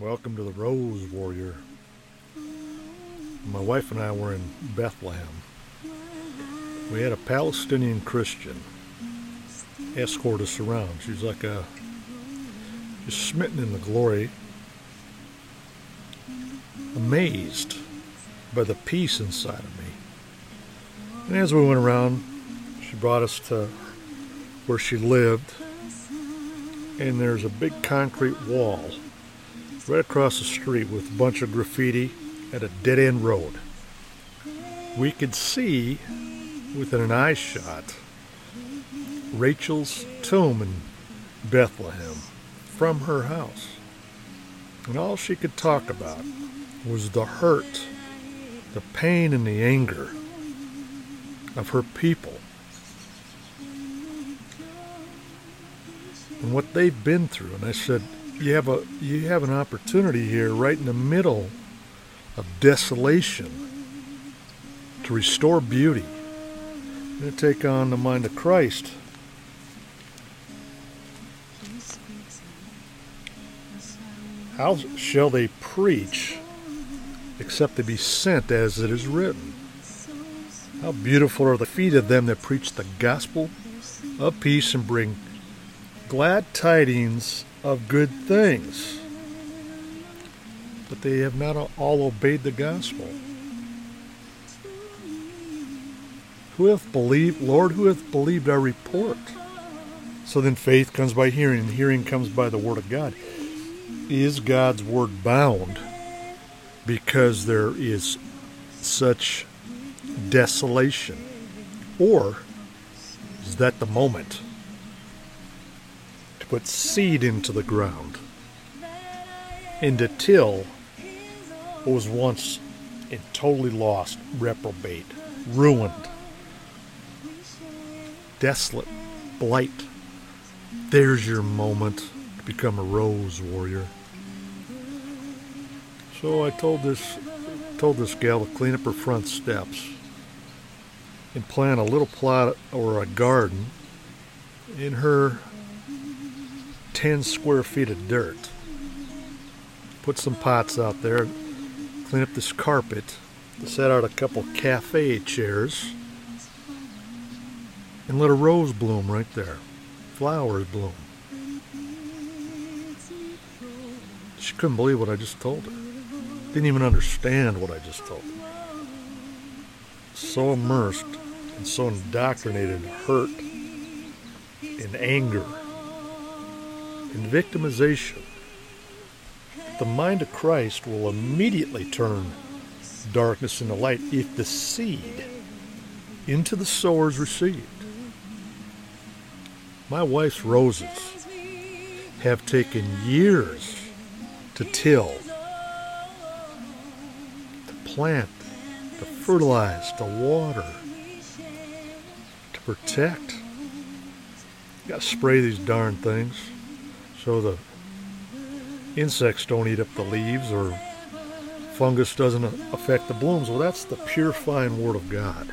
Welcome to the Rose Warrior. My wife and I were in Bethlehem. We had a Palestinian Christian escort us around. She's like just smitten in the glory, amazed by the peace inside of me. And as we went around, she brought us to where she lived, and there's a big concrete wall right across the street with a bunch of graffiti at a dead-end road. We could see within an eye shot Rachel's tomb in Bethlehem from her house, and all she could talk about was the hurt, the pain, and the anger of her people and what they've been through. And I said, you have an opportunity here right in the middle of desolation to restore beauty and to take on the mind of Christ. How shall they preach except they be sent, as it is written? How beautiful are the feet of them that preach the gospel of peace and bring glad tidings of good things. But they have not all obeyed the gospel. Who hath believed, Lord, who hath believed our report? So then faith comes by hearing, and hearing comes by the word of God. Is God's word bound because there is such desolation? Or is that the moment to put seed into the ground and to till what was once totally lost, reprobate, ruined, desolate, blight? There's your moment to become a Rose Warrior. So I told this gal to clean up her front steps and plant a little plot or a garden in her 10 square feet of dirt. Put some pots out there, clean up this carpet, set out a couple cafe chairs, and let a rose bloom right there. Flowers bloom. She couldn't believe what I just told her. Didn't even understand what I just told her. So immersed and so indoctrinated in hurt and anger and victimization. The mind of Christ will immediately turn darkness into light if the seed into the sower is received. My wife's roses have taken years to till, to plant, to fertilize, to water, to protect. You gotta spray these darn things so the insects don't eat up the leaves or fungus doesn't affect the blooms. Well, that's the purifying word of God.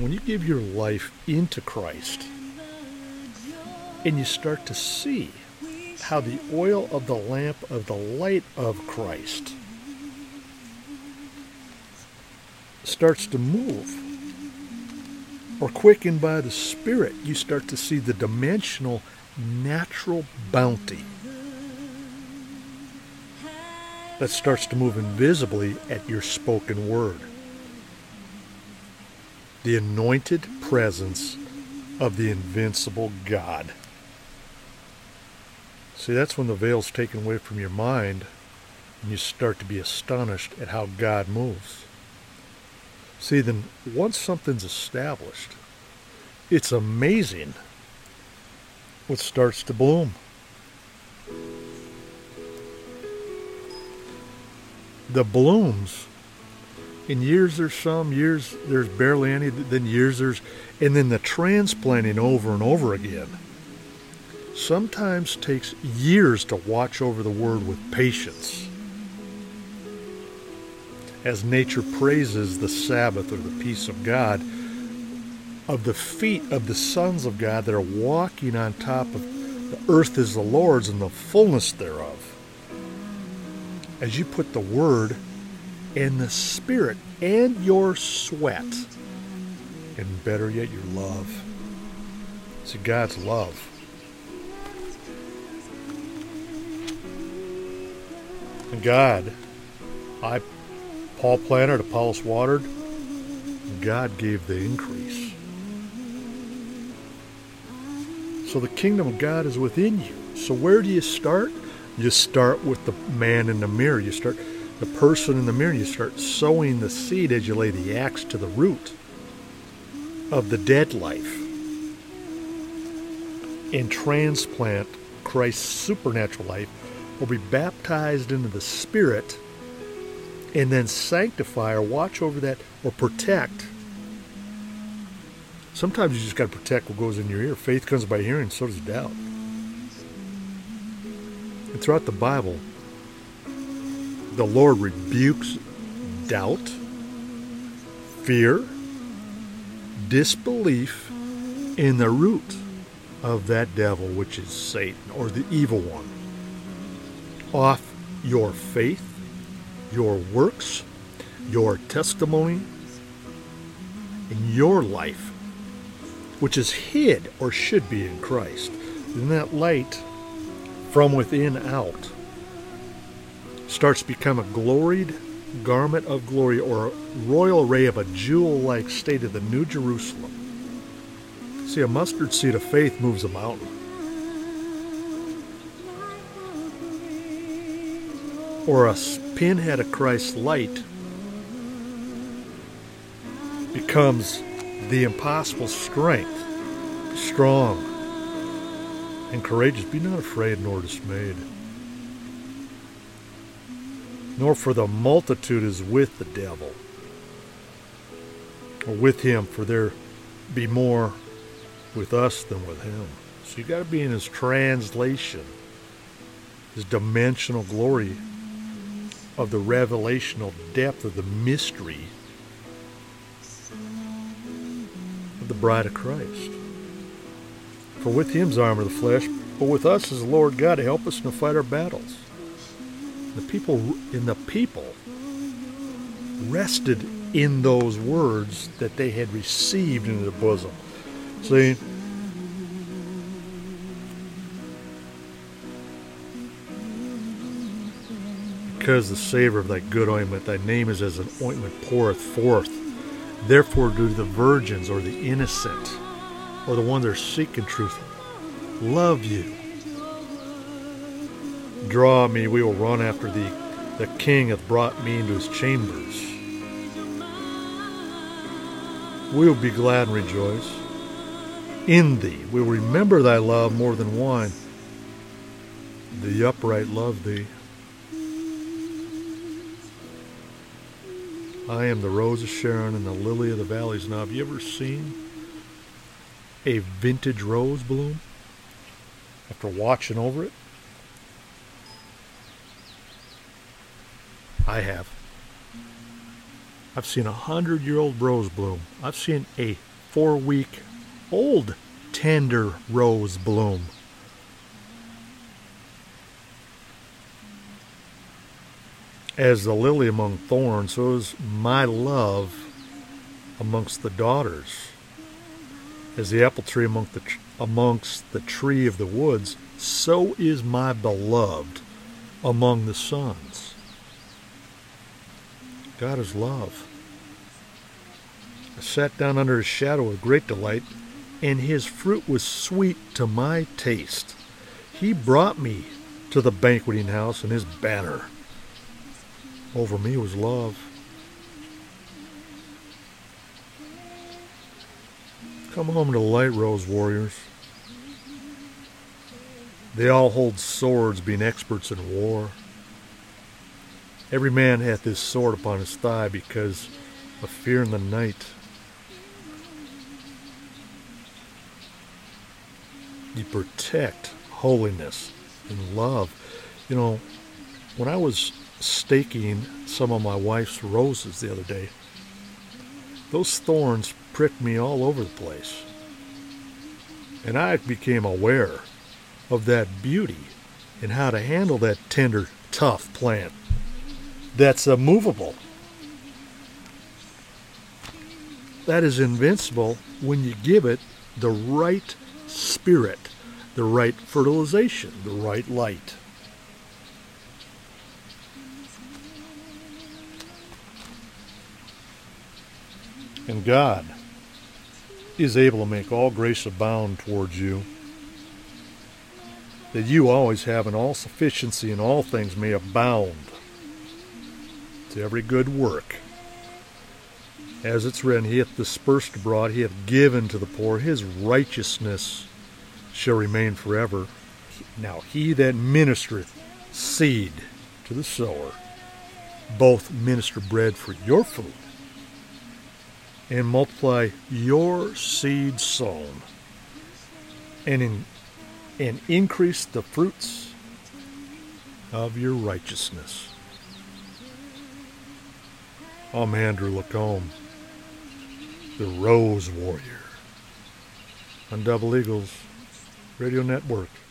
When you give your life into Christ and you start to see how the oil of the lamp of the light of Christ starts to move or quickened by the Spirit, you start to see the dimensional natural bounty that starts to move invisibly at your spoken word. The anointed presence of the invincible God. See, that's when the veil's taken away from your mind and you start to be astonished at how God moves. See, then once something's established, it's amazing what starts to bloom. The blooms, in years there's some, years there's barely any, then years there's, and then the transplanting over and over again sometimes takes years to watch over the word with patience as nature praises the Sabbath or the peace of God, of the feet of the sons of God that are walking on top of the earth is the Lord's and the fullness thereof. as you put the Word and the Spirit and your sweat, and better yet, your love. See, God's love. And God, Paul planted, Apollos watered, God gave the increase. So the kingdom of God is within you. So where do you start? You start with the man in the mirror. You start the person in the mirror. You start sowing the seed as you lay the axe to the root of the dead life and transplant Christ's supernatural life, or be baptized into the Spirit and then sanctify or watch over that or protect. Sometimes you just got to protect what goes in your ear. Faith comes by hearing, so does doubt. And throughout the Bible, the Lord rebukes doubt, fear, disbelief, and the root of that devil, which is Satan or the evil one. Off your faith, your works, your testimony, and your life, which is hid or should be in Christ. And that light from within out starts to become a gloried garment of glory, or a royal array of a jewel-like state of the New Jerusalem. See, a mustard seed of faith moves a mountain. Or a pinhead of Christ's light becomes the impossible strength. Be strong and courageous. Be not afraid nor dismayed. Nor, for the multitude is with the devil, or with him, for there be more with us than with him. So you got to be in his translation, his dimensional glory of the revelational depth of the mystery of the bride of Christ. For with him's armor of the flesh, but with us is the Lord God to help us to fight our battles. The people rested in those words that they had received in their bosom. See, because the savor of thy good ointment, thy name is as an ointment poureth forth. Therefore do the virgins, or the innocent, or the one that are seeking truth, love you. Draw me, we will run after thee. The King hath brought me into his chambers. We will be glad and rejoice in thee. We will remember thy love more than wine. The upright love thee. I am the rose of Sharon and the lily of the valleys. Now, have you ever seen a vintage rose bloom after watching over it? I have. I've seen a 100-year-old rose bloom. I've seen a 4-week-old tender rose bloom. As the lily among thorns, so is my love amongst the daughters. As the apple tree amongst the tree of the woods, so is my beloved among the sons. God is love. I sat down under his shadow with great delight, and his fruit was sweet to my taste. He brought me to the banqueting house, and his banner over me was love. Come home to light, Rose Warriors. They all hold swords, being experts in war. Every man hath his sword upon his thigh because of fear in the night. You protect holiness and love. You know, when I was staking some of my wife's roses the other day, those thorns pricked me all over the place. And I became aware of that beauty and how to handle that tender, tough plant. that's movable. That is invincible when you give it the right spirit, the right fertilization, the right light. And God is able to make all grace abound towards you, that you always have an all sufficiency in all things may abound to every good work. As it's written, he hath dispersed abroad, he hath given to the poor, his righteousness shall remain forever. Now he that ministereth seed to the sower, both minister bread for your food, and multiply your seed sown, and increase the fruits of your righteousness. I'm Andrew LaCombe, the Rose Warrior, on Double Eagles Radio Network.